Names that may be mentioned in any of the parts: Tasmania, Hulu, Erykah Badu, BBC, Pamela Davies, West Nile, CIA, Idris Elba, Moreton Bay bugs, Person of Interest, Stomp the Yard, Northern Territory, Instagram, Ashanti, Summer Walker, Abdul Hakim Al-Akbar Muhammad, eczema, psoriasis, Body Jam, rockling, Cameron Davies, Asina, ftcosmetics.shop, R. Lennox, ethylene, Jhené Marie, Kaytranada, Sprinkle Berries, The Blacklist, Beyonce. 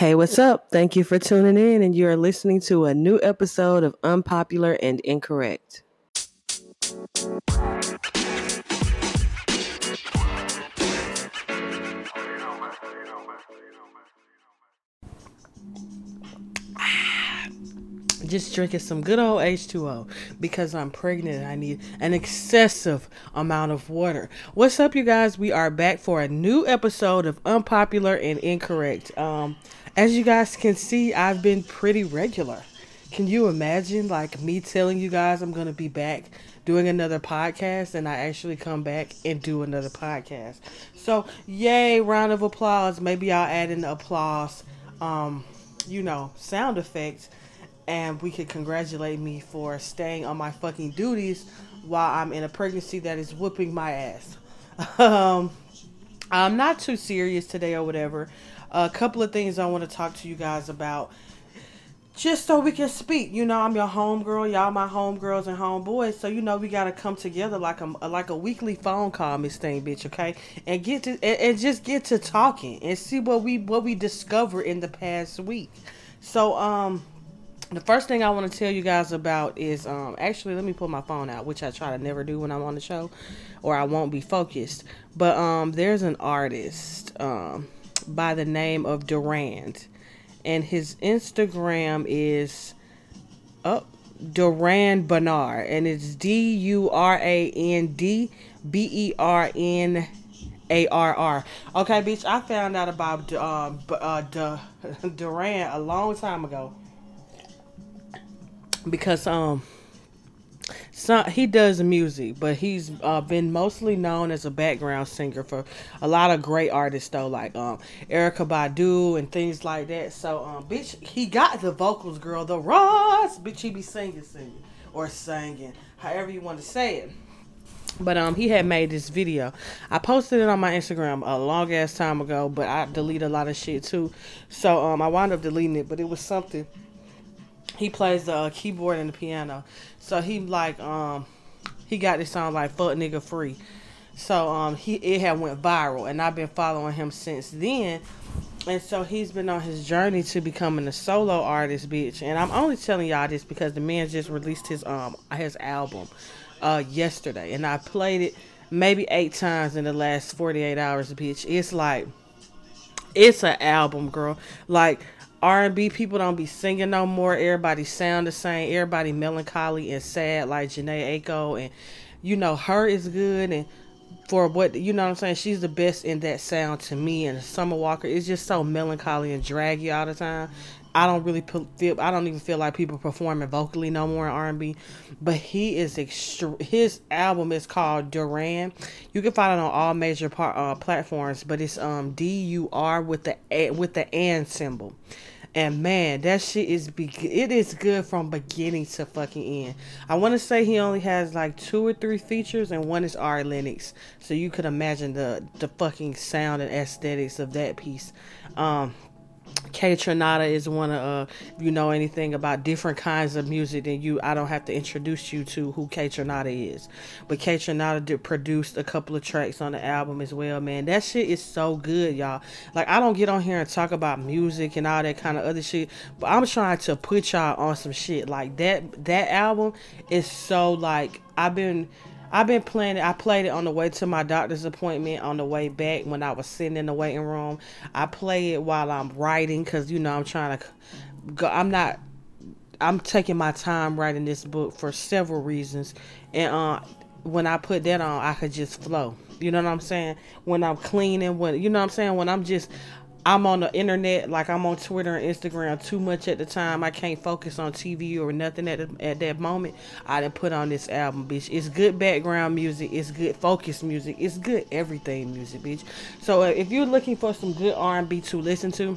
Hey, what's up? Thank you for tuning in, and you are listening to a new episode of Unpopular and Incorrect. Just drinking some good old H2O because I'm pregnant and I need an excessive amount of water. What's up, you guys? We are back for a new episode of Unpopular and Incorrect. As you guys can see, I've been pretty regular. Can you imagine, like, me telling you guys I'm going to be back doing another podcast and I actually come back and do another podcast? So, yay, round of applause. Maybe I'll add in the applause, sound effects. And we could congratulate me for staying on my fucking duties while I'm in a pregnancy that is whooping my ass. I'm not too serious today or whatever. A couple of things I want to talk to you guys about just so we can speak. You know, I'm your homegirl. Y'all my homegirls and homeboys. So, you know, we got to come together like a weekly phone call, Miss Thing Bitch, okay? And just get to talking and see what we discover in the past week. So, the first thing I want to tell you guys about is, actually, let me pull my phone out, which I try to never do when I'm on the show, or I won't be focused. But there's an artist by the name of Durand, and his Instagram is Durand Bernard, and it's DurandBernard. Okay, bitch, I found out about Durand a long time ago. Because he does music, but he's been mostly known as a background singer for a lot of great artists, though, like Erykah Badu and things like that. So, bitch, he got the vocals, girl, the Ross. Bitch, he be singing, however you want to say it. But he had made this video. I posted it on my Instagram a long ass time ago, but I delete a lot of shit too. So I wound up deleting it, but it was something. He plays the keyboard and the piano. So he he got this song like Fuck Nigga Free. So it had went viral, and I've been following him since then. And so he's been on his journey to becoming a solo artist, bitch. And I'm only telling y'all this because the man just released his album yesterday, and I played it maybe 8 times in the last 48 hours, bitch. It's like, it's an album, girl. Like, R&B people don't be singing no more. Everybody sound the same. Everybody melancholy and sad, like Jhené Aiko. And, you know, her is good. And for what, you know what I'm saying? She's the best in that sound to me. And Summer Walker is just so melancholy and draggy all the time. I don't even feel like people performing vocally no more in R&B. But he is his album is called Durand. You can find it on all major platforms, but it's D-U-R with the and symbol. And man, that shit is good from beginning to fucking end. I want to say he only has like 2 or 3 features, and one is R. Lennox. So you could imagine the fucking sound and aesthetics of that piece. Kaytranada is one of, if you know anything about different kinds of music, then I don't have to introduce you to who Kaytranada is. But Kaytranada produced a couple of tracks on the album as well, man. That shit is so good, y'all. Like, I don't get on here and talk about music and all that kind of other shit, but I'm trying to put y'all on some shit. Like, that album is so, like, I've been playing it. I played it on the way to my doctor's appointment, on the way back when I was sitting in the waiting room. I play it while I'm writing because, you know, I'm trying to go. I'm taking my time writing this book for several reasons. And when I put that on, I could just flow. You know what I'm saying? When I'm cleaning, you know what I'm saying? When I'm on the internet, like I'm on Twitter and Instagram too much at the time. I can't focus on TV or nothing at that moment. I done put on this album, bitch. It's good background music. It's good focus music. It's good everything music, bitch. So if you're looking for some good R&B to listen to,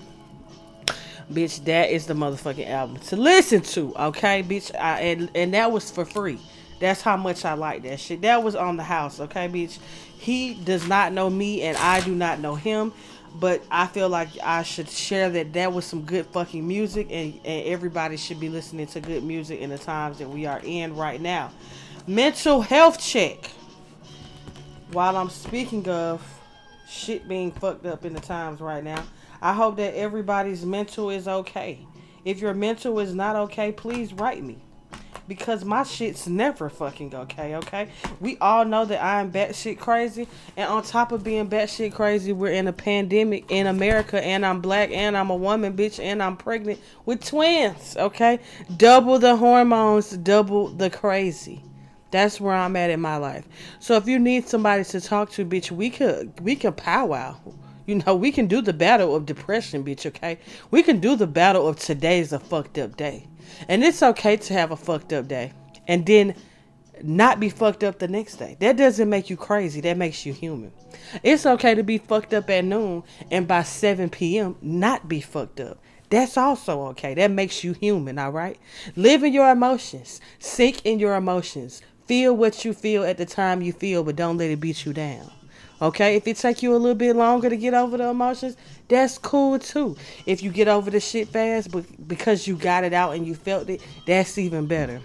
bitch, that is the motherfucking album to listen to, okay, bitch? And that was for free. That's how much I like that shit. That was on the house, okay, bitch? He does not know me, and I do not know him. But I feel like I should share that was some good fucking music, and everybody should be listening to good music in the times that we are in right now. Mental health check. While I'm speaking of shit being fucked up in the times right now, I hope that everybody's mental is okay. If your mental is not okay, please write me. Because my shit's never fucking okay, okay? We all know that I'm batshit crazy. And on top of being batshit crazy, we're in a pandemic in America. And I'm black and I'm a woman, bitch. And I'm pregnant with twins, okay? Double the hormones, double the crazy. That's where I'm at in my life. So if you need somebody to talk to, bitch, we could powwow. You know, we can do the battle of depression, bitch, okay? We can do the battle of today's a fucked up day. And it's okay to have a fucked up day and then not be fucked up the next day. That doesn't make you crazy. That makes you human. It's okay to be fucked up at noon and by 7 p.m. not be fucked up. That's also okay. That makes you human, all right? Live in your emotions. Sink in your emotions. Feel what you feel at the time you feel, but don't let it beat you down. Okay, if it take you a little bit longer to get over the emotions, that's cool too. If you get over the shit fast, but because you got it out and you felt it, that's even better.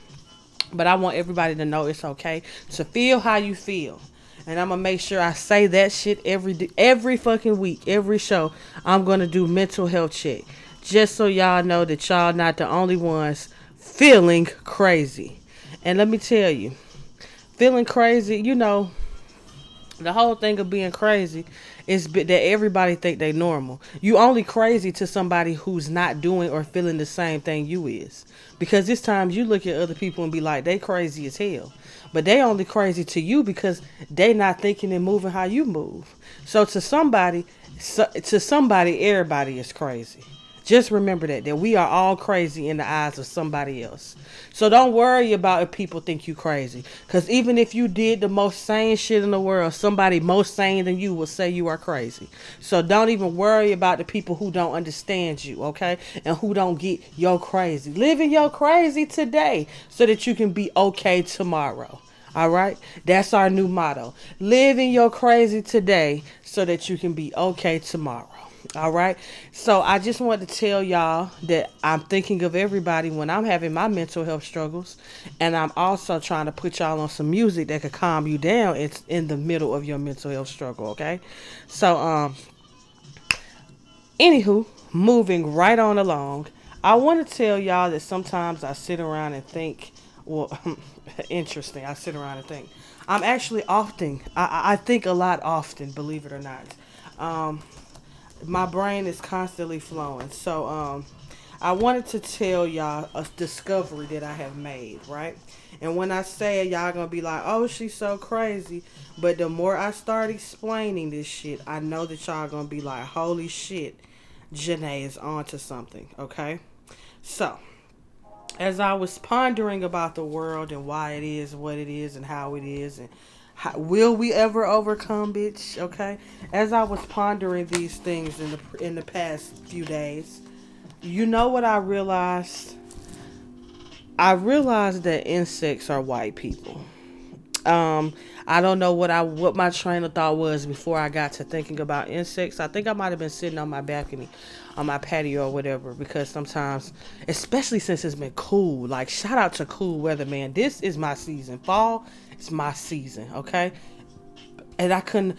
But I want everybody to know it's okay to feel how you feel. And I'm going to make sure I say that shit every fucking week, every show. I'm going to do mental health check. Just so y'all know that y'all not the only ones feeling crazy. And let me tell you, feeling crazy, you know, the whole thing of being crazy is that everybody think they normal. You only crazy to somebody who's not doing or feeling the same thing you is. Because this time you look at other people and be like, they crazy as hell. But they only crazy to you because they not thinking and moving how you move. So to somebody, everybody is crazy. Just remember that we are all crazy in the eyes of somebody else. So don't worry about if people think you crazy. Because even if you did the most sane shit in the world, somebody most sane than you will say you are crazy. So don't even worry about the people who don't understand you, okay? And who don't get your crazy. Live in your crazy today so that you can be okay tomorrow. All right, that's our new motto. Live in your crazy today so that you can be okay tomorrow. All right. So I just wanted to tell y'all that I'm thinking of everybody when I'm having my mental health struggles. And I'm also trying to put y'all on some music that could calm you down. It's in the middle of your mental health struggle. OK, so anywho, moving right on along, I want to tell y'all that sometimes I sit around and think, well, interesting. I sit around and think. I'm actually often, I think a lot often, believe it or not. My brain is constantly flowing. So, I wanted to tell y'all a discovery that I have made, right? And when I say it, y'all gonna be like, oh, she's so crazy. But the more I start explaining this shit, I know that y'all gonna be like, holy shit, Jhené is onto something, okay? So, as I was pondering about the world and why it is what it is and how it is, and how, will we ever overcome, bitch, okay? As I was pondering these things in the past few days, you know what I realized? I realized that insects are white people. I don't know what my train of thought was before I got to thinking about insects. I think I might have been sitting on my balcony, on my patio or whatever, because sometimes, especially since it's been cool, like shout out to cool weather, man. This is my season. Fall is my season, okay? And I couldn't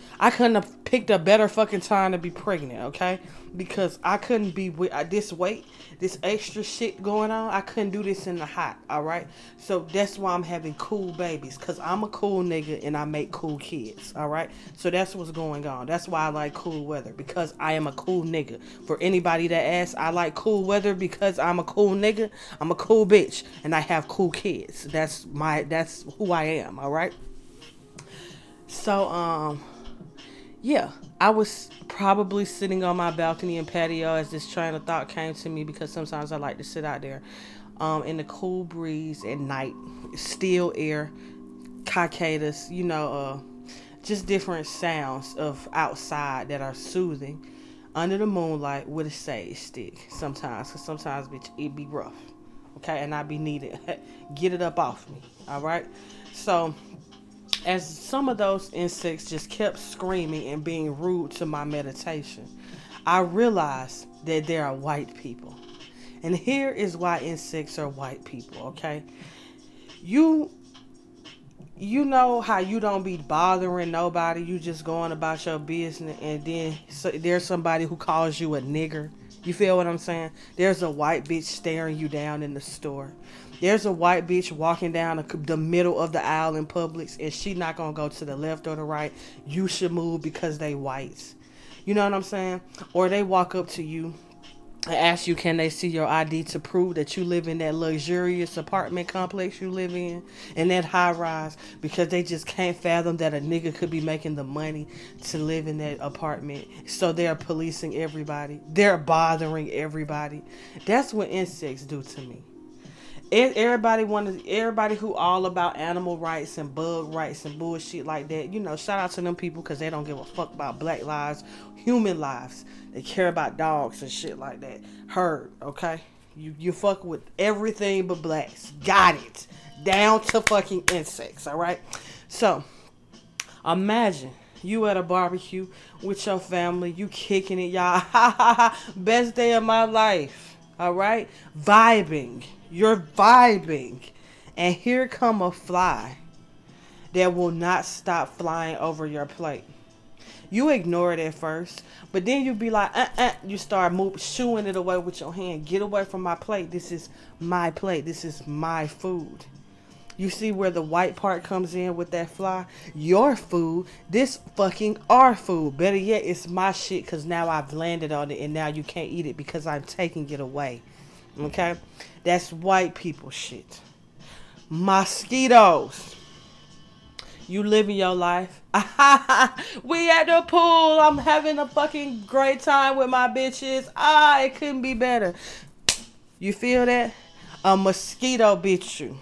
have picked a better fucking time to be pregnant, okay? Because I couldn't be with this weight, this extra shit going on. I couldn't do this in the hot, all right? So that's why I'm having cool babies, because I'm a cool nigga and I make cool kids, all right? So that's what's going on. That's why I like cool weather, because I am a cool nigga. For anybody that asks, I like cool weather because I'm a cool nigga, I'm a cool bitch, and I have cool kids. That's who I am, all right? So, yeah, I was probably sitting on my balcony and patio as this train of thought came to me, because sometimes I like to sit out there, in the cool breeze at night, still air, cicadas, you know, just different sounds of outside that are soothing under the moonlight with a sage stick sometimes. 'Cause sometimes, bitch, it be rough. Okay. And I be needed, get it up off me. All right. So, as some of those insects just kept screaming and being rude to my meditation, I realized that there are white people. And here is why insects are white people, okay? You you know how you don't be bothering nobody, you just going about your business, and then there's somebody who calls you a nigger. You feel what I'm saying? There's a white bitch staring you down in the store. There's a white bitch walking down the middle of the aisle in Publix, and she not gonna go to the left or the right. You should move because they whites. You know what I'm saying? Or they walk up to you and ask you, can they see your ID to prove that you live in that luxurious apartment complex you live in that high rise, because they just can't fathom that a nigga could be making the money to live in that apartment. So they're policing everybody. They're bothering everybody. That's what insects do to me. Everybody who all about animal rights and bug rights and bullshit like that, you know, shout out to them people, because they don't give a fuck about black lives, human lives. They care about dogs and shit like that. Heard, okay? You fuck with everything but blacks. Got it. Down to fucking insects, all right? So, imagine you at a barbecue with your family. You kicking it, y'all. Ha, ha, ha. Best day of my life, all right? Vibing. You're vibing, and here come a fly that will not stop flying over your plate. You ignore it at first, but then you be like, you start shooing it away with your hand. Get away from my plate. This is my plate. This is my food. You see where the white part comes in with that fly? Your food. This fucking our food. Better yet, it's my shit, because now I've landed on it, and now you can't eat it because I'm taking it away. Okay, that's white people shit. Mosquitoes. You living your life. We at the pool. I'm having a fucking great time with my bitches. It couldn't be better. You feel that? A mosquito bit you.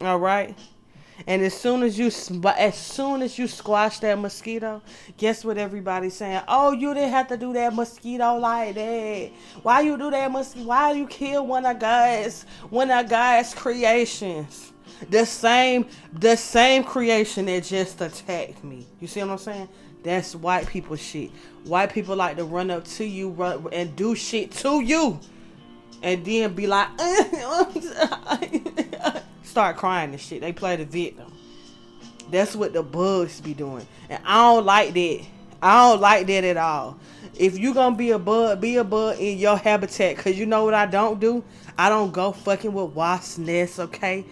All right. And as soon as you squash that mosquito, guess what everybody's saying? Oh, you didn't have to do that mosquito like that. Why you do that mosquito? Why you kill one of God's creations? The same creation that just attacked me. You see what I'm saying? That's white people shit. White people like to run up to you and do shit to you, and then be like, start crying and shit. They play the victim. That's what the bugs be doing, and I don't like that. I don't like that at all. If you gonna be a bug, be a bug in your habitat. Because you know what I don't do? I don't go fucking with wasp nests, okay?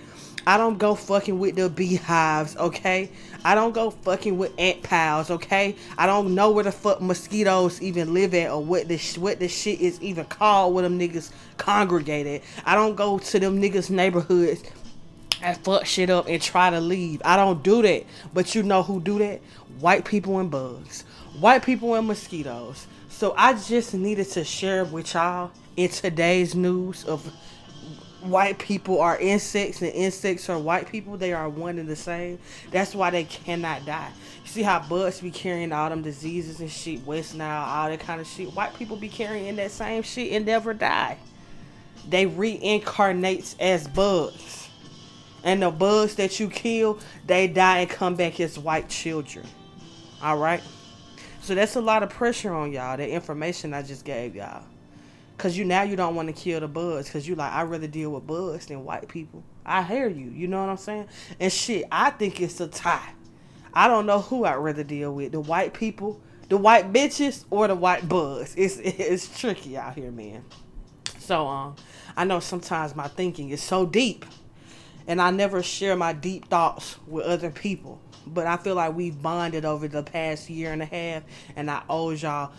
I don't go fucking with the beehives, okay? I don't go fucking with ant piles, okay? I don't know where the fuck mosquitoes even live at, or what this shit is even called where them niggas congregate at. I don't go to them niggas' neighborhoods and fuck shit up and try to leave. I don't do that. But you know who do that? White people and bugs. White people and mosquitoes. So I just needed to share with y'all in today's news of white people are insects and insects are white people. They are one and the same. That's why they cannot die. You see how bugs be carrying all them diseases and shit, West Nile, all that kind of shit. White people be carrying that same shit and never die. They reincarnate as bugs. And the bugs that you kill, they die and come back as white children. Alright? So that's a lot of pressure on y'all, the information I just gave y'all. Because now you don't want to kill the bugs. Because you like, I'd rather deal with bugs than white people. I hear you. You know what I'm saying? And shit, I think it's a tie. I don't know who I'd rather deal with. The white people, the white bitches, or the white bugs. It's tricky out here, man. So, I know sometimes my thinking is so deep. And I never share my deep thoughts with other people. But I feel like we've bonded over the past year and a half. And I owe y'all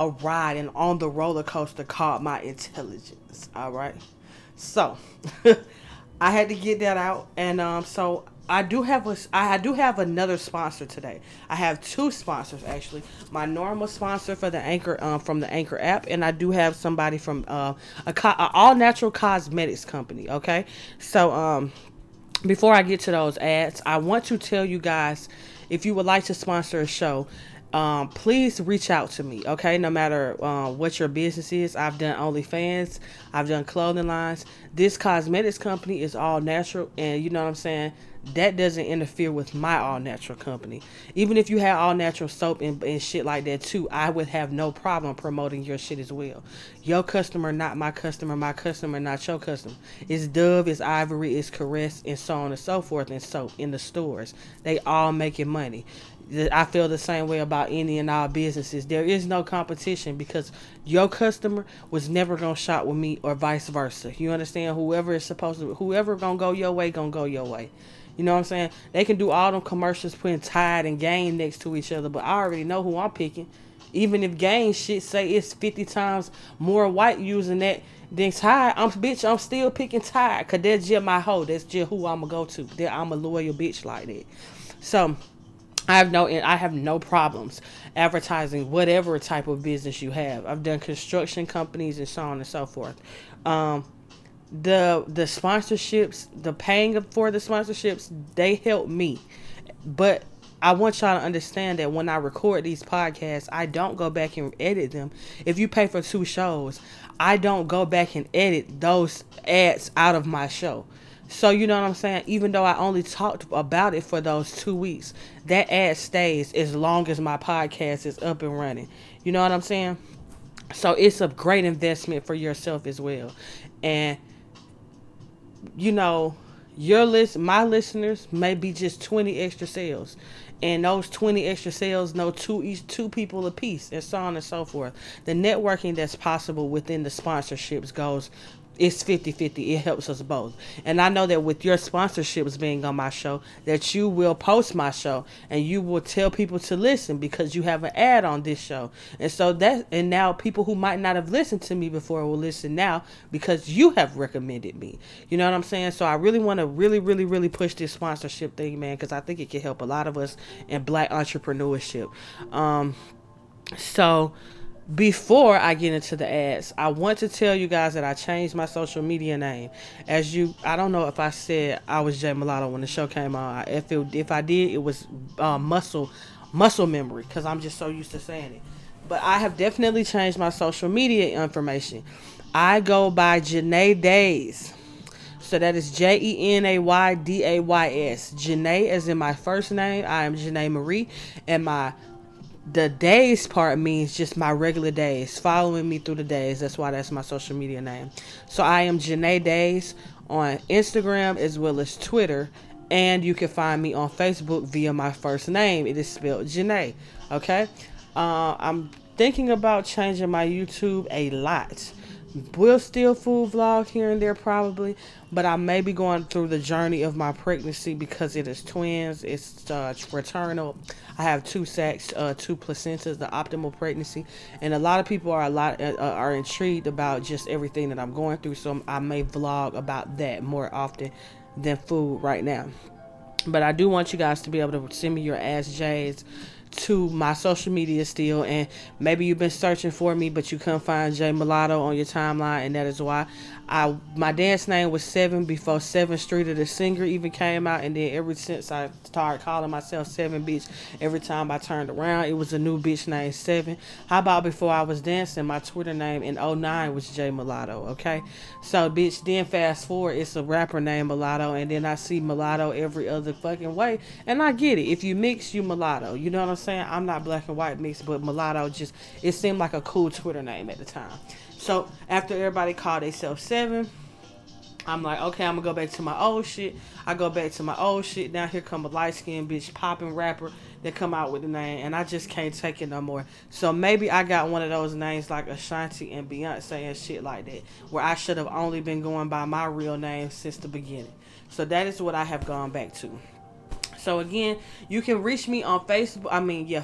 a ride and on the roller coaster called my intelligence. All right. So I had to get that out. And so I do have another sponsor today. I have two sponsors, actually. My normal sponsor for the Anchor, from the Anchor app, and I do have somebody from a all-natural cosmetics company, okay? So, before I get to those ads, I want to tell you guys, if you would like to sponsor a show, please reach out to me, okay? No matter what your business is. I've done OnlyFans, I've done clothing lines. This cosmetics company is all natural, and you know what I'm saying? that doesn't interfere with my all natural company. Even if you had all natural soap and shit like that too, I would have no problem promoting your shit as well. Your customer, not my customer, my customer, not your customer. It's Dove, it's Ivory, it's Caress, and so on and so forth, and soap in the stores. They all making money. I feel the same way about any and all businesses. There is no competition because your customer was never going to shop with me or vice versa. You understand? Whoever is supposed to, whoever going to go your way. You know what I'm saying? They can do all them commercials putting Tide and Gain next to each other, but I already know who I'm picking. Even if Gain shit say it's 50 times more white using that than Tide, I'm still picking Tide because that's just my hoe. That's just who I'm going to go to. I'm a loyal bitch like that. So I have no problems advertising whatever type of business you have. I've done construction companies and so on and so forth. The sponsorships, the paying for the sponsorships, they help me. But I want y'all to understand that when I record these podcasts, I don't go back and edit them. If you pay for 2 shows, I don't go back and edit those ads out of my show. So, you know what I'm saying? Even though I only talked about it for those 2 weeks, that ad stays as long as my podcast is up and running. You know what I'm saying? So it's a great investment for yourself as well. And, you know, my listeners may be just 20 extra sales. And those 20 extra sales know two people a piece, and so on and so forth. The networking that's possible within the sponsorships goes, it's 50-50. It helps us both. And I know that with your sponsorships being on my show, that you will post my show and you will tell people to listen because you have an ad on this show. And so and now people who might not have listened to me before will listen now because you have recommended me. You know what I'm saying? So I really want to really push this sponsorship thing, man, because I think it can help a lot of us in Black entrepreneurship. Before I get into the ads, I want to tell you guys that I changed my social media name. I don't know if I said I was Jay Mulatto when the show came on. If I did, it was muscle memory because I'm just so used to saying it. But I have definitely changed my social media information. I go by Jhené Days. So that is JENAYDAYS. Jhené as in my first name. I am Jhené Marie, and the days part means just my regular days, following me through the days. That's why that's my social media name. So I am Jhené Days on Instagram as well as Twitter. And you can find me on Facebook via my first name. It is spelled Jhené. Okay. I'm thinking about changing my YouTube a lot. We'll still food vlog here and there probably, but I may be going through the journey of my pregnancy because it is twins. It's fraternal. I have 2 sacs, 2 placentas, the optimal pregnancy, and a lot of people are intrigued about just everything that I'm going through. So I may vlog about that more often than food right now. But I do want you guys to be able to send me your Ask Jays to my social media still, and maybe you've been searching for me but you couldn't find Jay Mulatto on your timeline, and that is why my dance name was 7 before 7th Street of the Singer even came out, and then ever since I started calling myself 7 Bitch, every time I turned around it was a new bitch named 7. How about before I was dancing, my Twitter name in 09 was Jay Mulatto, okay? So bitch, then fast forward, it's a rapper named Mulatto, and then I see Mulatto every other fucking way, and I get it. If you mix, you Mulatto. You know what I'm saying? I'm not black and white mixed, but Mulatto just, it seemed like a cool Twitter name at the time. So after everybody called themselves 7, I'm like, okay, I'm gonna go back to my old shit. I go back to my old shit. Now here come a light-skinned bitch popping rapper that come out with the name, and I just can't take it no more. So maybe I got one of those names like Ashanti and Beyonce and shit like that, where I should have only been going by my real name since the beginning. So that is what I have gone back to. So again, you can reach me on Facebook.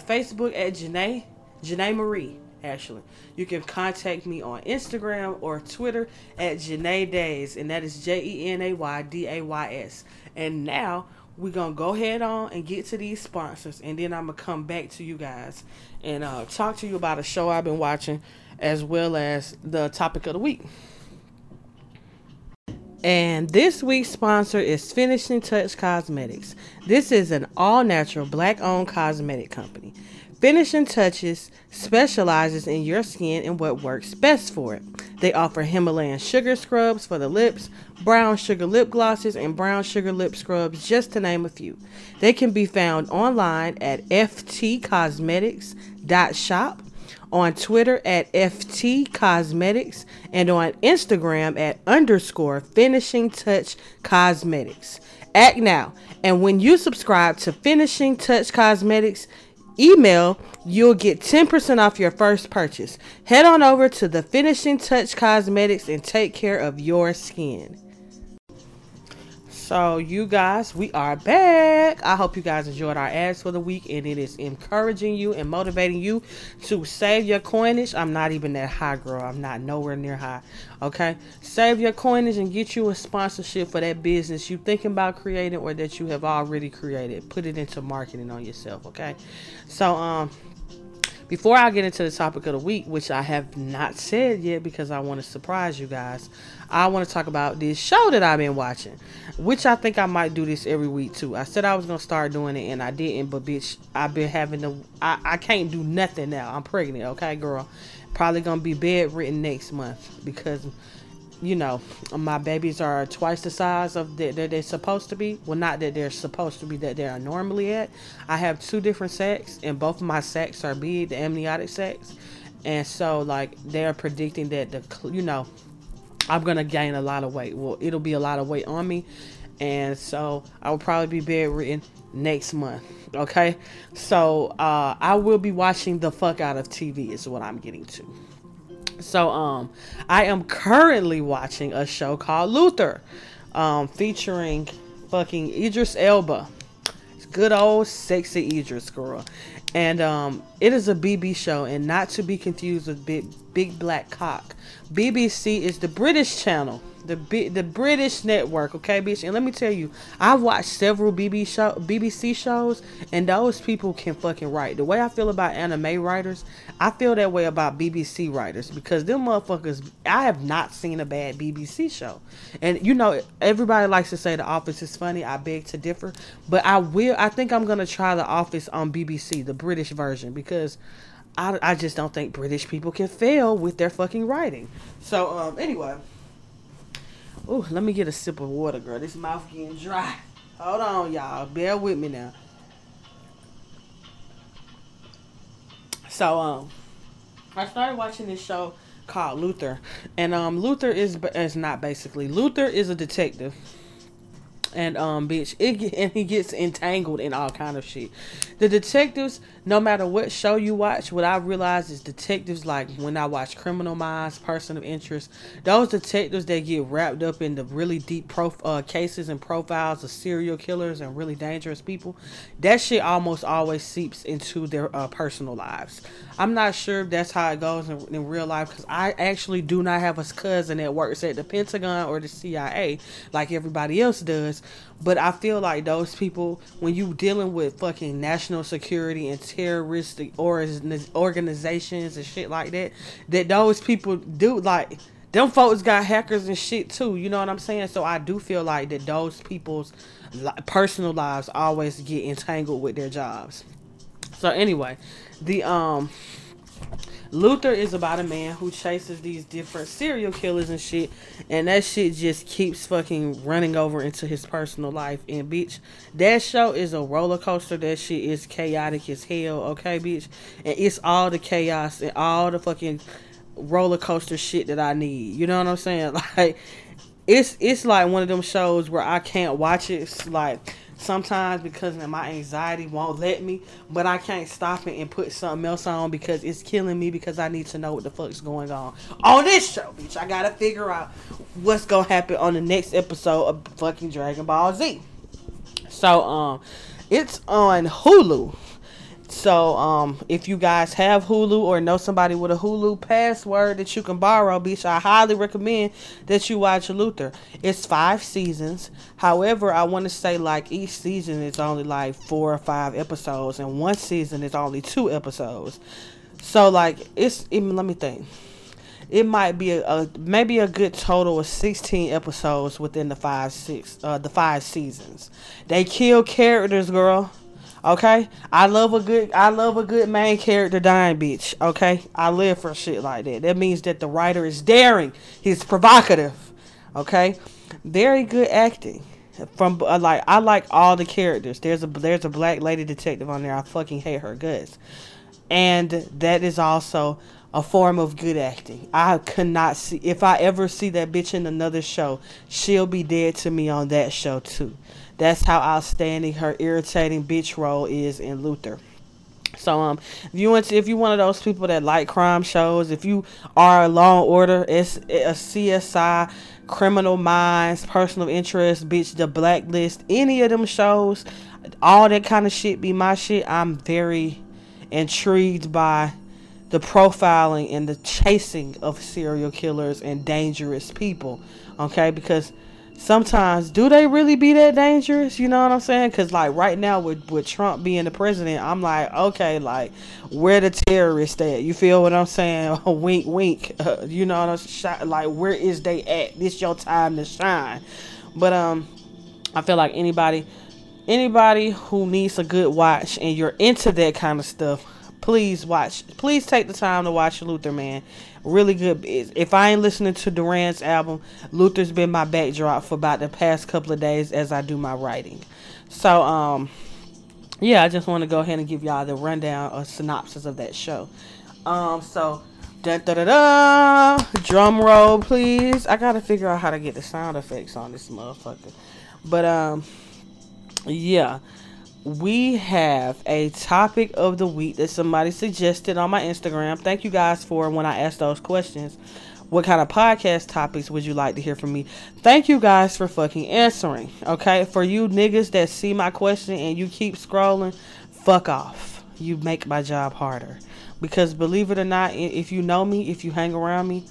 Facebook at Jhené Marie, actually. You can contact me on Instagram or Twitter at Jhené Days, and that is JENAYDAYS. And now we're going to go ahead on and get to these sponsors, and then I'm going to come back to you guys and talk to you about a show I've been watching as well as the topic of the week. And this week's sponsor is Finishing Touch Cosmetics. This is an all-natural, black-owned cosmetic company. Finishing Touches specializes in your skin and what works best for it. They offer Himalayan sugar scrubs for the lips, brown sugar lip glosses, and brown sugar lip scrubs, just to name a few. They can be found online at ftcosmetics.shop, on Twitter at ftcosmetics, and on Instagram at _finishingtouchcosmetics. Act now, and when you subscribe to Finishing Touch Cosmetics email, you'll get 10% off your first purchase. Head on over to the Finishing Touch Cosmetics and take care of your skin. So you guys, we are back. I hope you guys enjoyed our ads for the week, and it is encouraging you and motivating you to save your coinage. I'm not even that high, girl. I'm not nowhere near high, okay? Save your coinage and get you a sponsorship for that business you're thinking about creating or that you have already created. Put it into marketing on yourself, okay? So, before I get into the topic of the week, which I have not said yet because I want to surprise you guys, I want to talk about this show that I've been watching, which I think I might do this every week too. I said I was going to start doing it and I didn't, but bitch, I've been having to, I can't do nothing now. I'm pregnant, okay, girl? Probably going to be bedridden next month because, you know, my babies are twice the size of that they're supposed to be. Well, not that they're supposed to be, that they are normally at. I have two different sacs, and both of my sacs are big, the amniotic sacs, and so like they're predicting that the, you know, I'm gonna gain a lot of weight. Well, it'll be a lot of weight on me, and so I will probably be bedridden next month. Okay, so I will be watching the fuck out of TV is what I'm getting to. So, I am currently watching a show called Luther, featuring fucking Idris Elba. It's good old sexy Idris, girl. And, it is a BB show, and not to be confused with Big Black Cock. BBC is the British channel, the British network, okay, bitch? And let me tell you, I watched several BBC shows, and those people can fucking write. The way I feel about anime writers, I feel that way about BBC writers, because them motherfuckers, I have not seen a bad BBC show. And you know, everybody likes to say The Office is funny. I beg to differ, but I think I'm gonna try The Office on BBC, the British version, because I just don't think British people can fail with their fucking writing. So, anyway. Oh, let me get a sip of water, girl. This mouth getting dry. Hold on, y'all. Bear with me now. So, I started watching this show called Luther. And, Luther is not basically. Luther is a detective. And, bitch, he gets entangled in all kind of shit. The detectives, no matter what show you watch, what I realize is detectives, like when I watch Criminal Minds, Person of Interest, those detectives that get wrapped up in the really deep cases and profiles of serial killers and really dangerous people, that shit almost always seeps into their personal lives. I'm not sure if that's how it goes in real life, because I actually do not have a cousin that works at the Pentagon or the CIA like everybody else does. But I feel like those people, when you dealing with fucking national security and terroristic organizations and shit like that, that those people do, like, them folks got hackers and shit too. You know what I'm saying? So I do feel like that those people's personal lives always get entangled with their jobs. So anyway, the, Luther is about a man who chases these different serial killers and shit, and that shit just keeps fucking running over into his personal life. And bitch, that show is a roller coaster. That shit is chaotic as hell, okay, bitch? And it's all the chaos and all the fucking roller coaster shit that I need. You know what I'm saying? Like, it's like one of them shows where I can't watch it. It's like, sometimes because my anxiety won't let me, but I can't stop it and put something else on because it's killing me, because I need to know what the fuck's going on this show, bitch. I gotta figure out what's gonna happen on the next episode of fucking Dragon Ball Z. So, it's on Hulu. So, if you guys have Hulu or know somebody with a Hulu password that you can borrow, bitch, I highly recommend that you watch Luther. It's 5 seasons. However, I want to say, like, each season is only, like, 4 or 5 episodes, and one season is only 2 episodes. So, like, it's, even, let me think. It might be maybe a good total of 16 episodes within the 5 seasons. They kill characters, girl. Okay, I love a good main character dying, bitch. Okay, I live for shit like that. That means that the writer is daring. He's provocative. Okay, very good acting from I like all the characters. There's a black lady detective on there. I fucking hate her guts, and that is also a form of good acting. I could not see, if I ever see that bitch in another show, she'll be dead to me on that show too. That's how outstanding her irritating bitch role is in Luther. So, if you're one of those people that like crime shows, if you are a Law and Order, it's a CSI, Criminal Minds, Person of Interest, bitch, The Blacklist, any of them shows, all that kind of shit be my shit. I'm very intrigued by the profiling and the chasing of serial killers and dangerous people, okay, because sometimes, do they really be that dangerous? You know what I'm saying? Because, like, right now with Trump being the president, I'm like, okay, like, where the terrorists at? You feel what I'm saying? Wink, wink. You know what I'm saying? Like, where is they at? This your time to shine. But I feel like anybody who needs a good watch and you're into that kind of stuff, please watch. Please take the time to watch Luther, man. Really good. If I ain't listening to Durand's album, Luther's been my backdrop for about the past couple of days as I do my writing. So, yeah, I just want to go ahead and give y'all the rundown or synopsis of that show. Drum roll, please. I got to figure out how to get the sound effects on this motherfucker. But, yeah. We have a topic of the week that somebody suggested on my Instagram. Thank you guys for when I asked those questions. What kind of podcast topics would you like to hear from me? Thank you guys for fucking answering. Okay, for you niggas that see my question and you keep scrolling, fuck off. You make my job harder. Because believe it or not, if you know me, if you hang around me,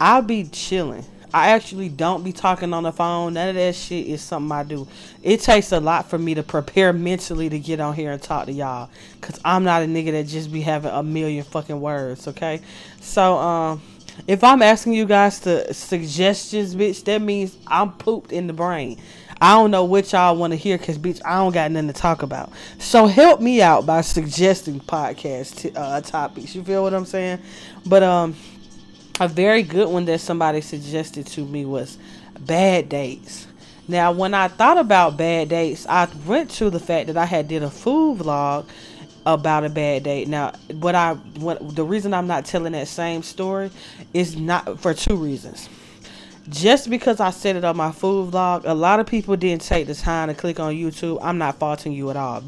I'll be chilling. I actually don't be talking on the phone. None of that shit is something I do. It takes a lot for me to prepare mentally to get on here and talk to y'all. Because I'm not a nigga that just be having a million fucking words, okay? So, if I'm asking you guys to suggestions, bitch, that means I'm pooped in the brain. I don't know what y'all want to hear because, bitch, I don't got nothing to talk about. So, help me out by suggesting podcast topics. You feel what I'm saying? But, a very good one that somebody suggested to me was bad dates. Now, when I thought about bad dates, I went to the fact that I had did a food vlog about a bad date. Now, the reason I'm not telling that same story is not for two reasons. Just because I said it on my food vlog, a lot of people didn't take the time to click on YouTube. I'm not faulting you at all.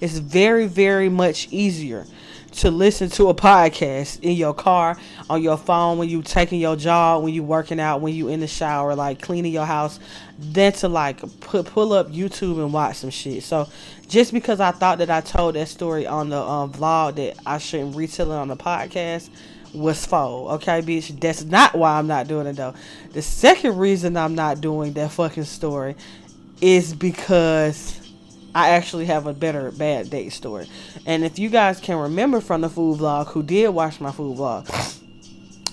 It's very, very much easier to listen to a podcast in your car, on your phone, when you taking your jog, when you working out, when you in the shower, like cleaning your house, than to like pull up YouTube and watch some shit. So just because I thought that I told that story on the vlog that I shouldn't retell it on the podcast was faux. Okay, bitch, that's not why I'm not doing it though. The second reason I'm not doing that fucking story is because I actually have a better bad date story. And if you guys can remember from the food vlog, who did watch my food vlog,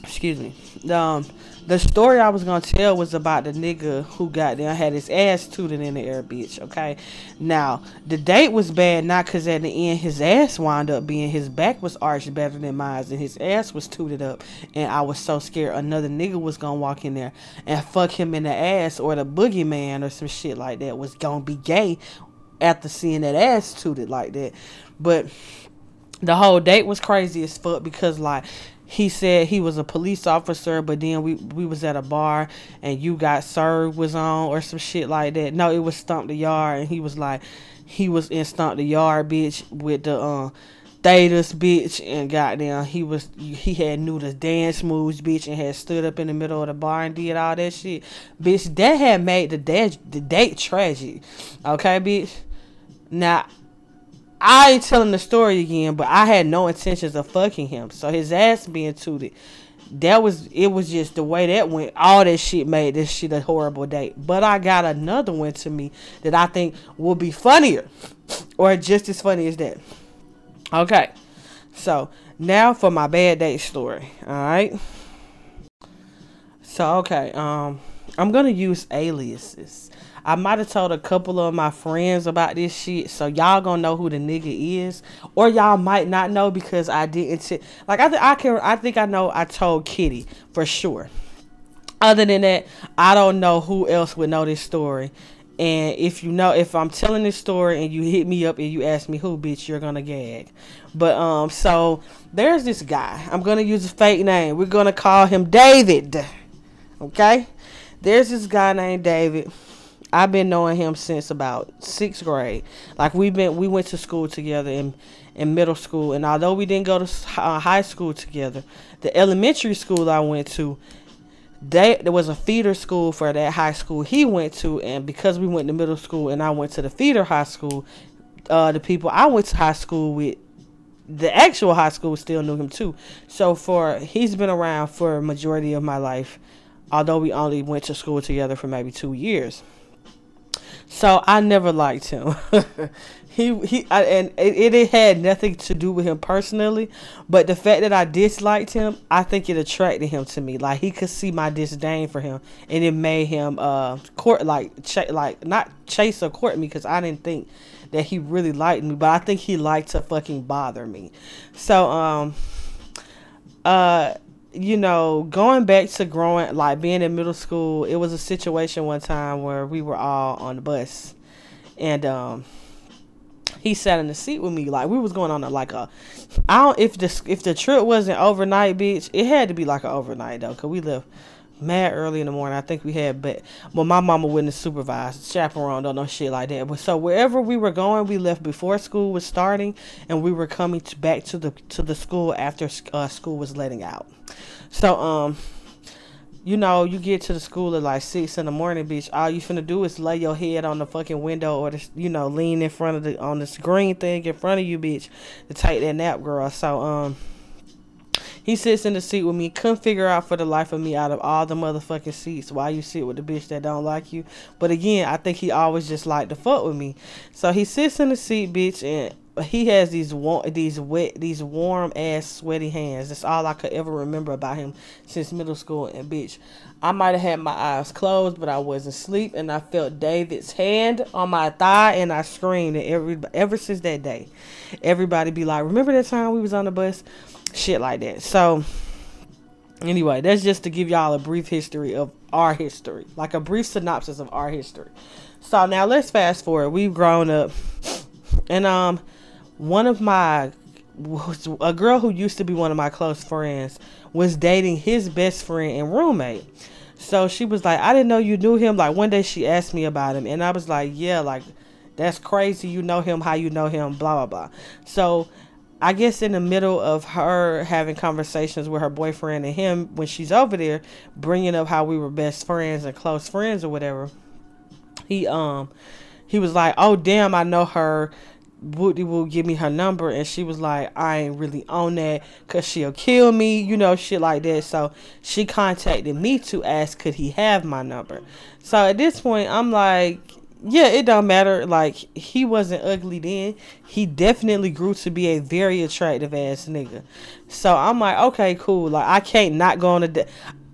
excuse me, the story I was going to tell was about the nigga who got there, had his ass tooted in the air, bitch, okay? Now, the date was bad, not because at the end his ass wound up being, his back was arched better than mine, and his ass was tooted up, and I was so scared another nigga was going to walk in there and fuck him in the ass, or the boogeyman or some shit like that was going to be gay after seeing that ass tooted like that. But the whole date was crazy as fuck because, like, he said he was a police officer, but then we was at a bar and You Got Served was on or some shit like that. No, it was Stomp the Yard, and he was like, he was in Stomp the Yard, bitch, with the Theaters, bitch, and goddamn, he had knew the dance moves, bitch, and had stood up in the middle of the bar and did all that shit, bitch. That had made the date tragic, okay, bitch. Now, I ain't telling the story again, but I had no intentions of fucking him, so his ass being tooted, it was just the way that went. All that shit made this shit a horrible date. But I got another one to me that I think will be funnier, or just as funny as that. Okay, so now for my bad date story. All right, so okay, I'm gonna use aliases. I might have told a couple of my friends about this shit, so y'all gonna know who the nigga is, or y'all might not know because I didn't I think I know I told Kitty for sure. Other than that, I don't know who else would know this story. And if you know, if I'm telling this story and you hit me up and you ask me who, bitch, you're gonna gag. But so there's this guy. I'm gonna use a fake name. We're gonna call him David. Okay? There's this guy named David. I've been knowing him since about 6th grade. Like we went to school together in middle school, and although we didn't go to high school together, the elementary school I went to, there was a feeder school for that high school he went to, and because we went to middle school and I went to the feeder high school, the people I went to high school with, the actual high school, still knew him too. So he's been around for a majority of my life, although we only went to school together for maybe 2 years. So I never liked him. It had nothing to do with him personally, but the fact that I disliked him, I think it attracted him to me. Like, he could see my disdain for him, and it made him not chase or court me, because I didn't think that he really liked me, but I think he liked to fucking bother me. So you know, going back to growing, like being in middle school, it was a situation one time where we were all on the bus, and he sat in the seat with me. Like, we was going on if the trip wasn't overnight, bitch, it had to be like an overnight though, because we left mad early in the morning. I think we had, but my mama wouldn't supervise, chaperoned, or no shit like that. But so wherever we were going, we left before school was starting, and we were coming back to the school after school was letting out. So you know, you get to the school at like 6 in the morning, bitch. All you finna do is lay your head on the fucking window, or this, you know, lean in front of on the screen thing in front of you, bitch, to take that nap, girl. So he sits in the seat with me. Couldn't figure out for the life of me, out of all the motherfucking seats, why you sit with the bitch that don't like you. But again, I think he always just liked to fuck with me. So he sits in the seat, bitch, and he has these warm ass sweaty hands. That's all I could ever remember about him since middle school. And bitch, I might have had my eyes closed, but I wasn't asleep, and I felt David's hand on my thigh, and I screamed. And ever since that day, everybody be like, "Remember that time we was on the bus?" Shit like that. So anyway, that's just to give y'all a brief history of our history, like a brief synopsis of our history. So now let's fast forward. We've grown up, and a girl who used to be one of my close friends was dating his best friend and roommate. So she was like, I didn't know you knew him. Like, one day she asked me about him, and I was like, yeah, like, that's crazy. You know him, how you know him, blah, blah, blah. So I guess in the middle of her having conversations with her boyfriend and him, when she's over there bringing up how we were best friends and close friends or whatever, he was like, oh, damn, I know her. Woody will give me her number. And she was like, I ain't really on that, because she'll kill me, you know, shit like that. So she contacted me to ask, could he have my number? So at this point, I'm like, yeah, it don't matter. Like, he wasn't ugly then. He definitely grew to be a very attractive ass nigga. So I'm like, okay, cool. Like, I can't not go on a date.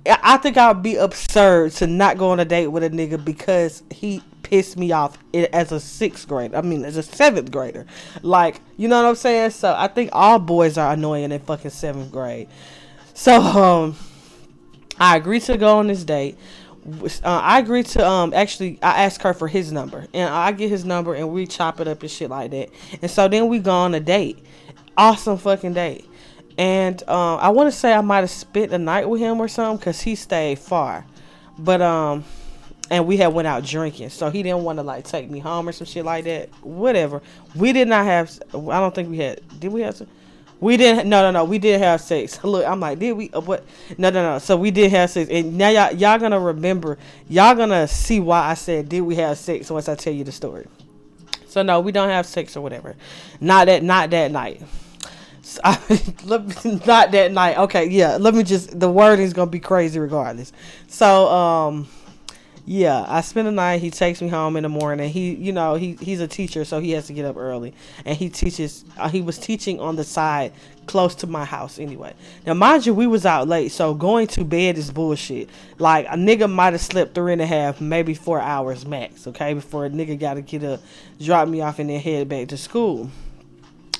I think I would be absurd to not go on a date with a nigga because he pissed me off as a 6th grader. I mean, as a 7th grader. Like, you know what I'm saying? So I think all boys are annoying in fucking 7th grade. So I agreed to go on this date. I agreed to I asked her for his number, and I get his number, and we chop it up and shit like that. And so then we go on a date. Awesome fucking date. And I want to say I might have spent a night with him or something, because he stayed far. But and we had went out drinking, so he didn't want to like take me home or some shit like that. Whatever. We did not have. I don't think we had. Did we have? We didn't. No. We did have sex. Look, I'm like, did we? What? No. So we did have sex, and now y'all gonna remember. Y'all gonna see why I said did we have sex once I tell you the story. So no, we don't have sex or whatever. Not that night. Not that night. Okay, yeah. The wording's gonna be crazy regardless. So Yeah, I spend the night. He takes me home in the morning. He, you know, he's a teacher, so he has to get up early. And he teaches. He was teaching on the side close to my house anyway. Now, mind you, we was out late, so going to bed is bullshit. Like, a nigga might have slept 3.5, maybe 4 hours max, okay, before a nigga got to get up, drop me off, and then head back to school.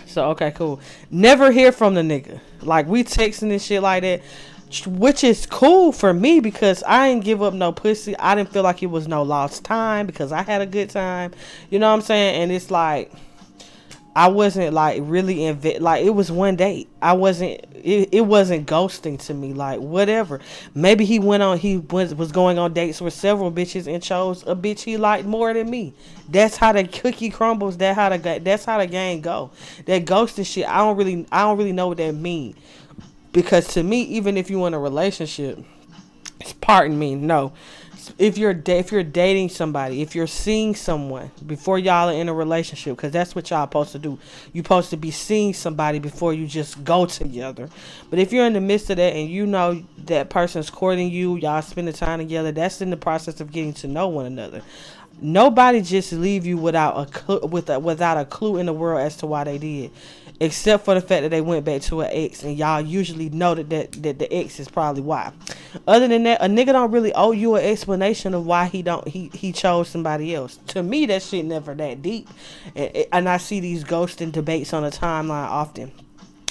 So, okay, cool. Never hear from the nigga. Like, we texting and shit like that. Which is cool for me because I didn't give up no pussy. I didn't feel like it was no lost time because I had a good time. You know what I'm saying? And it's like, I wasn't like really like, it was one date. I wasn't, it wasn't ghosting to me. Like, whatever. Maybe he went on, he was going on dates with several bitches and chose a bitch he liked more than me. That's how the cookie crumbles. That's how the game go. That ghosting shit, I don't really know what that means. Because to me, even if you're in a relationship, pardon me, no. If you're dating somebody, if you're seeing someone before y'all are in a relationship, because that's what y'all supposed to do. You're supposed to be seeing somebody before you just go together. But if you're in the midst of that and you know that person's courting you, y'all spending time together, that's in the process of getting to know one another. Nobody just leave you without a clue in the world as to why they did. Except for the fact that they went back to an ex, and y'all usually know that the ex is probably why. Other than that, a nigga don't really owe you an explanation of why he chose somebody else. To me, that shit never that deep, and I see these ghosting debates on the timeline often.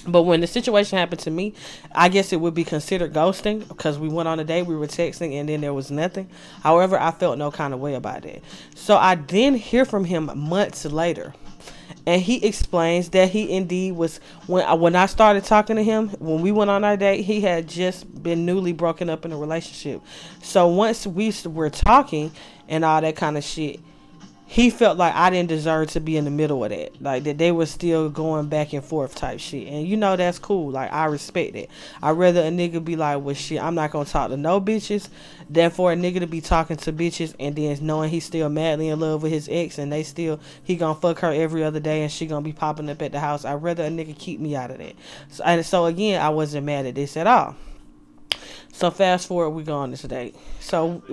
But when the situation happened to me, I guess it would be considered ghosting because we went on a date, we were texting, and then there was nothing. However, I felt no kind of way about it. So I then hear from him months later. And he explains that he indeed was, when I started talking to him, when we went on our date, he had just been newly broken up in a relationship. So once we were talking and all that kind of shit, he felt like I didn't deserve to be in the middle of that. Like, that they were still going back and forth type shit. And, you know, that's cool. Like, I respect it. I'd rather a nigga be like, well, shit, I'm not going to talk to no bitches than for a nigga to be talking to bitches and then knowing he's still madly in love with his ex and he going to fuck her every other day and she going to be popping up at the house. I'd rather a nigga keep me out of that. So again, I wasn't mad at this at all. So, fast forward, we go on this date. So...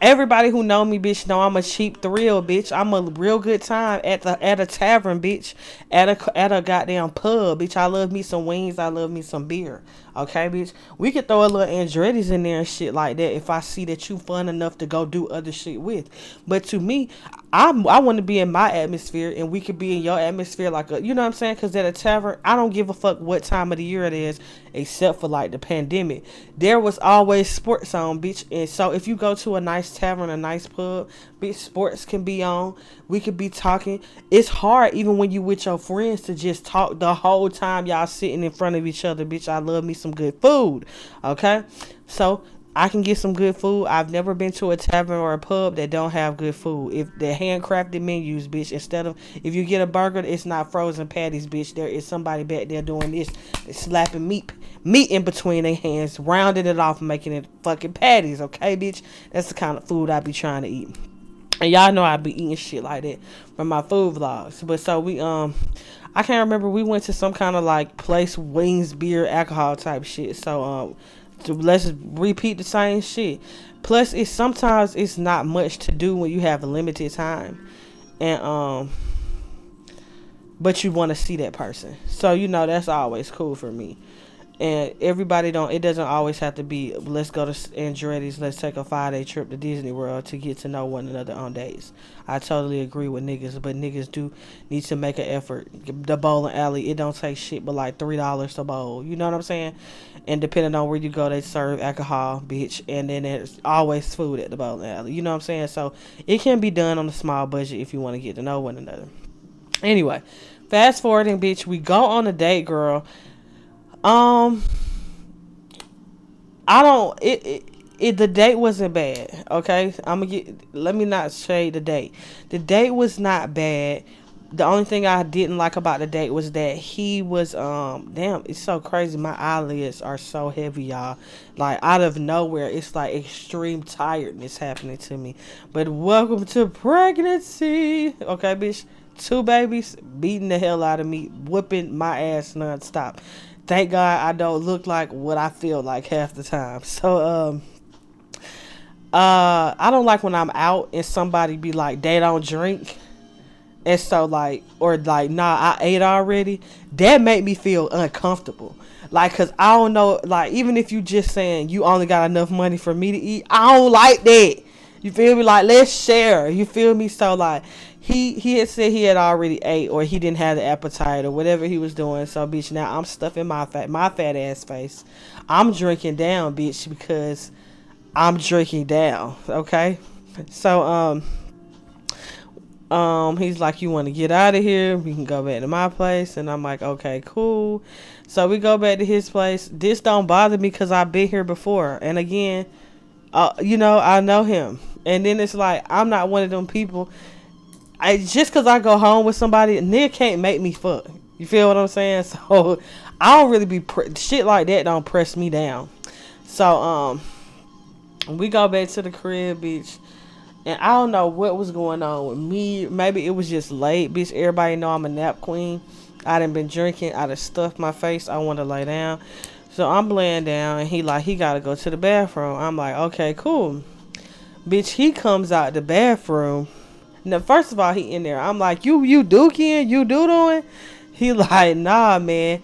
Everybody who know me, bitch, know I'm a cheap thrill, bitch. I'm a real good time at a tavern, bitch. At a goddamn pub, bitch. I love me some wings. I love me some beer. Okay, bitch? We could throw a little Andretti's in there and shit like that if I see that you fun enough to go do other shit with. But to me, I want to be in my atmosphere and we could be in your atmosphere like a, you know what I'm saying? Because at a tavern, I don't give a fuck what time of the year it is except for like the pandemic. There was always sports on, bitch. And so if you go to a nice tavern, a nice pub, bitch, sports can be on. We could be talking. It's hard even when you with your friends to just talk the whole time y'all sitting in front of each other, bitch. I love me some good food. Okay, so I can get some good food. I've never been to a tavern or a pub that don't have good food. If they're handcrafted menus, bitch, instead of, if you get a burger, it's not frozen patties, bitch. There is somebody back there doing this, slapping meat in between their hands, rounding it off, making it fucking patties. Okay, bitch, that's the kind of food I be trying to eat. And y'all know I be eating shit like that from my food vlogs. But so we, I can't remember, we went to some kind of like place, wings, beer, alcohol type shit. So, let's repeat the same shit. Plus, it's sometimes it's not much to do when you have a limited time, and but you want to see that person. So, you know, that's always cool for me. And everybody don't, it doesn't always have to be, let's go to Andretti's, let's take a 5-day trip to Disney World to get to know one another on dates. I totally agree with niggas, but niggas do need to make an effort. The bowling alley, it don't take shit but like $3 to bowl. You know what I'm saying? And depending on where you go, they serve alcohol, bitch. And then there's always food at the bowling alley. You know what I'm saying? So it can be done on a small budget if you want to get to know one another. Anyway, fast forwarding, bitch, we go on a date, girl. The date wasn't bad, okay? Let me not shade the date. The date was not bad. The only thing I didn't like about the date was that he was, damn, it's so crazy. My eyelids are so heavy, y'all. Like, out of nowhere, it's like extreme tiredness happening to me. But welcome to pregnancy. Okay, bitch, 2 babies beating the hell out of me, whooping my ass nonstop. Thank God I don't look like what I feel like half the time. So, I don't like when I'm out and somebody be like, they don't drink. And so like, or like, nah, I ate already. That make me feel uncomfortable. Like, cause I don't know, like, even if you just saying you only got enough money for me to eat, I don't like that. You feel me? Like, let's share. You feel me? So like, he had said he had already ate, or he didn't have the appetite, or whatever he was doing. So bitch, now I'm stuffing my fat ass face. I'm drinking down, bitch, because I'm drinking down. Okay. So he's like, you want to get out of here? We can go back to my place. And I'm like, okay, cool. So we go back to his place. This don't bother me because I've been here before. And again, you know, I know him. And then it's like, I'm not one of them people. Just because I go home with somebody, nigga can't make me fuck. You feel what I'm saying? So I don't really be shit like that. Don't press me down. So we go back to the crib, bitch. And I don't know what was going on with me. Maybe it was just late, bitch. Everybody know I'm a nap queen. I done been drinking. I done stuffed my face. I want to lay down. So I'm laying down, and he like, he got to go to the bathroom. I'm like, okay, cool. Bitch, he comes out the bathroom. Now, first of all, he in there. I'm like, you dooking? You doodling? He like, nah, man.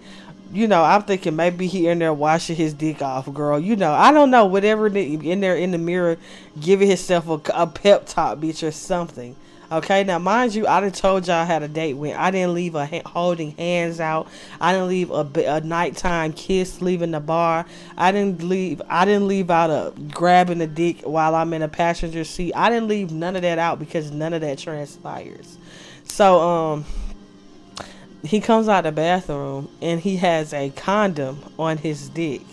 You know, I'm thinking maybe he in there washing his dick off, girl. You know, I don't know. Whatever in there in the mirror, giving himself a pep talk, bitch, or something. Okay, now mind you, I done told y'all how the date went. I didn't leave a holding hands out. I didn't leave a nighttime kiss leaving the bar. I didn't leave out a grabbing the dick while I'm in a passenger seat. I didn't leave none of that out because none of that transpires. So he comes out of the bathroom and he has a condom on his dick.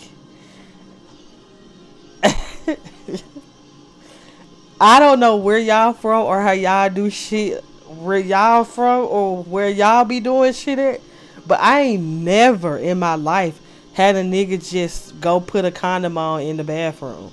I don't know where y'all from or how y'all do shit, where y'all from or where y'all be doing shit at, but I ain't never in my life had a nigga just go put a condom on in the bathroom.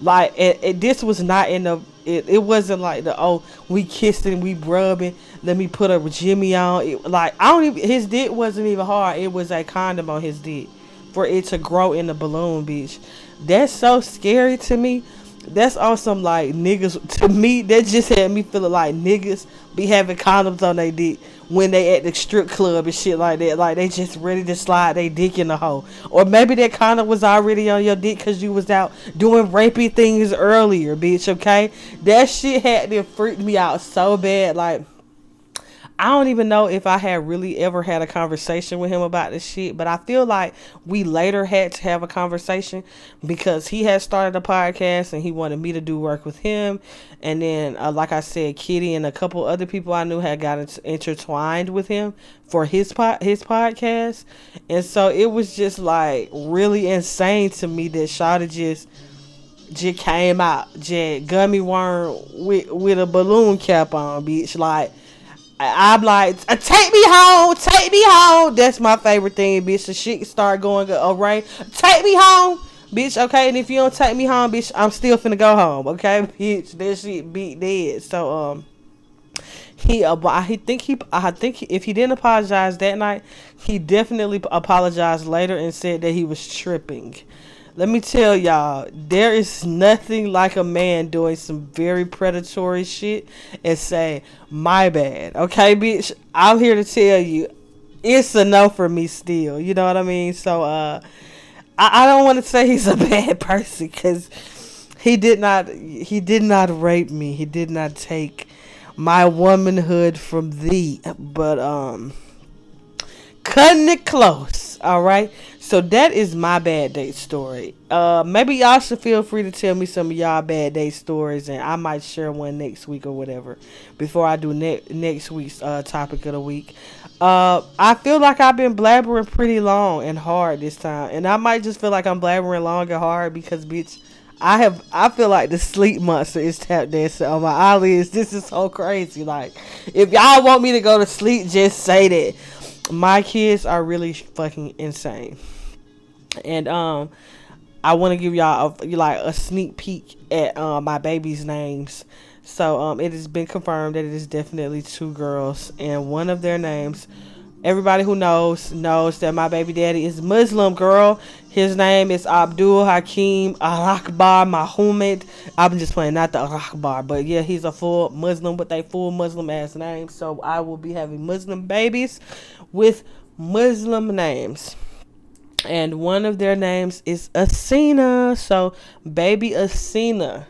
Like, this was not in the, it wasn't like the, oh, we kissed and we rubbing, let me put a Jimmy on. Like, I don't even, his dick wasn't even hard. It was a condom on his dick for it to grow in the balloon, bitch. That's so scary to me. That's awesome. Like, niggas, to me, that just had me feeling like niggas be having condoms on their dick when they at the strip club and shit like that. Like, they just ready to slide their dick in the hole. Or maybe that condom was already on your dick because you was out doing rapey things earlier, bitch, okay? That shit had to freak me out so bad. Like, I don't even know if I had really ever had a conversation with him about this shit, but I feel like we later had to have a conversation because he had started a podcast and he wanted me to do work with him. And then, like I said, Kitty and a couple other people I knew had gotten intertwined with him for his podcast. And so it was just like really insane to me that Shawty just came out, just gummy worm with a balloon cap on, bitch. Like, I'm like, take me home, take me home. That's my favorite thing, bitch. The shit start going array. Take me home, bitch, okay? And if you don't take me home, bitch, I'm still finna go home, okay, bitch? That shit beat dead. So, I think if he didn't apologize that night, he definitely apologized later and said that he was tripping. Let me tell y'all, there is nothing like a man doing some very predatory shit and say, my bad. Okay, bitch, I'm here to tell you, it's a no for me still. You know what I mean? So, I don't want to say he's a bad person because he did not rape me. He did not take my womanhood from thee, but, cutting it close. All right. So that is my bad date story. Maybe y'all should feel free to tell me some of y'all bad date stories, and I might share one next week or whatever before I do next week's topic of the week. I feel like I've been blabbering pretty long and hard this time, and I might just feel like I'm blabbering long and hard because, bitch, I feel like the sleep monster is tap dancing on my eyelids. This is so crazy. Like, if y'all want me to go to sleep, just say that. My kids are really fucking insane, and I want to give y'all a sneak peek at my baby's names. So it has been confirmed that it is definitely two girls, and one of their names Everybody who knows that my baby daddy is Muslim, girl. His name is Abdul Hakim Al-Akbar Muhammad. I'm just playing, not the Al-Akbar, but yeah, he's a full Muslim with a full Muslim ass name. So I will be having Muslim babies with Muslim names. And one of their names is Asina. So baby Asina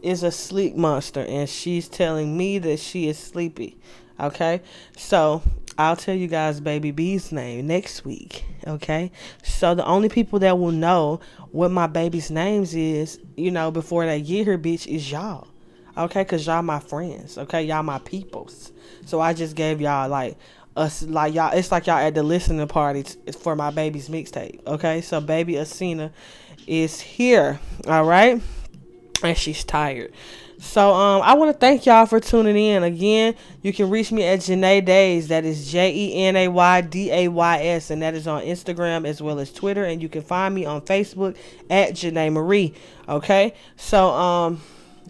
is a sleep monster, and she's telling me that she is sleepy. Okay, so I'll tell you guys baby B's name next week, okay? So the only people that will know what my baby's names is, you know, before they get here, bitch, is y'all, okay? Because y'all my friends, okay? Y'all my peoples. So I just gave y'all, like, us, like, y'all, it's like y'all at the listening party for my baby's mixtape, okay? So baby Asina is here, all right? And she's tired. So, I want to thank y'all for tuning in. Again, you can reach me at Jhené Days. That is JenaYDays. And that is on Instagram as well as Twitter. And you can find me on Facebook at Jhené Marie. Okay? So,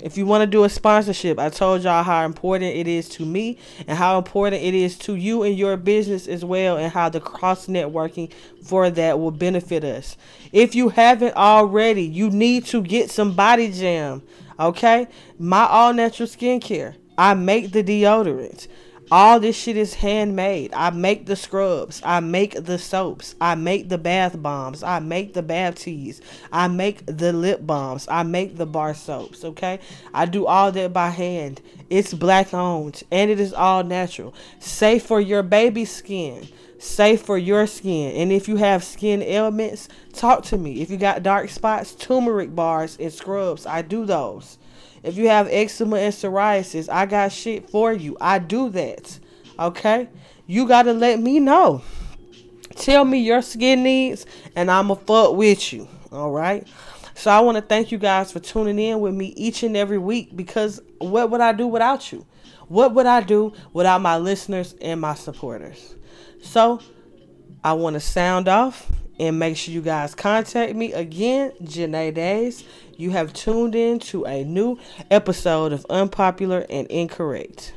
if you want to do a sponsorship, I told y'all how important it is to me and how important it is to you and your business as well, and how the cross networking for that will benefit us. If you haven't already, you need to get some Body Jam. Okay, my all natural skincare. I make the deodorants. All this shit is handmade. I make the scrubs. I make the soaps. I make the bath bombs. I make the bath teas. I make the lip balms. I make the bar soaps, okay? I do all that by hand. It's black owned, and it is all natural. Safe for your baby's skin. Safe for your skin. And if you have skin ailments, talk to me. If you got dark spots, turmeric bars and scrubs, I do those. If you have eczema and psoriasis, I got shit for you. I do that. Okay? You got to let me know. Tell me your skin needs, and I'm going to fuck with you. All right? So I want to thank you guys for tuning in with me each and every week, because what would I do without you? What would I do without my listeners and my supporters? So I want to sound off. And make sure you guys contact me again, Jhené Days. You have tuned in to a new episode of Unpopular and Incorrect.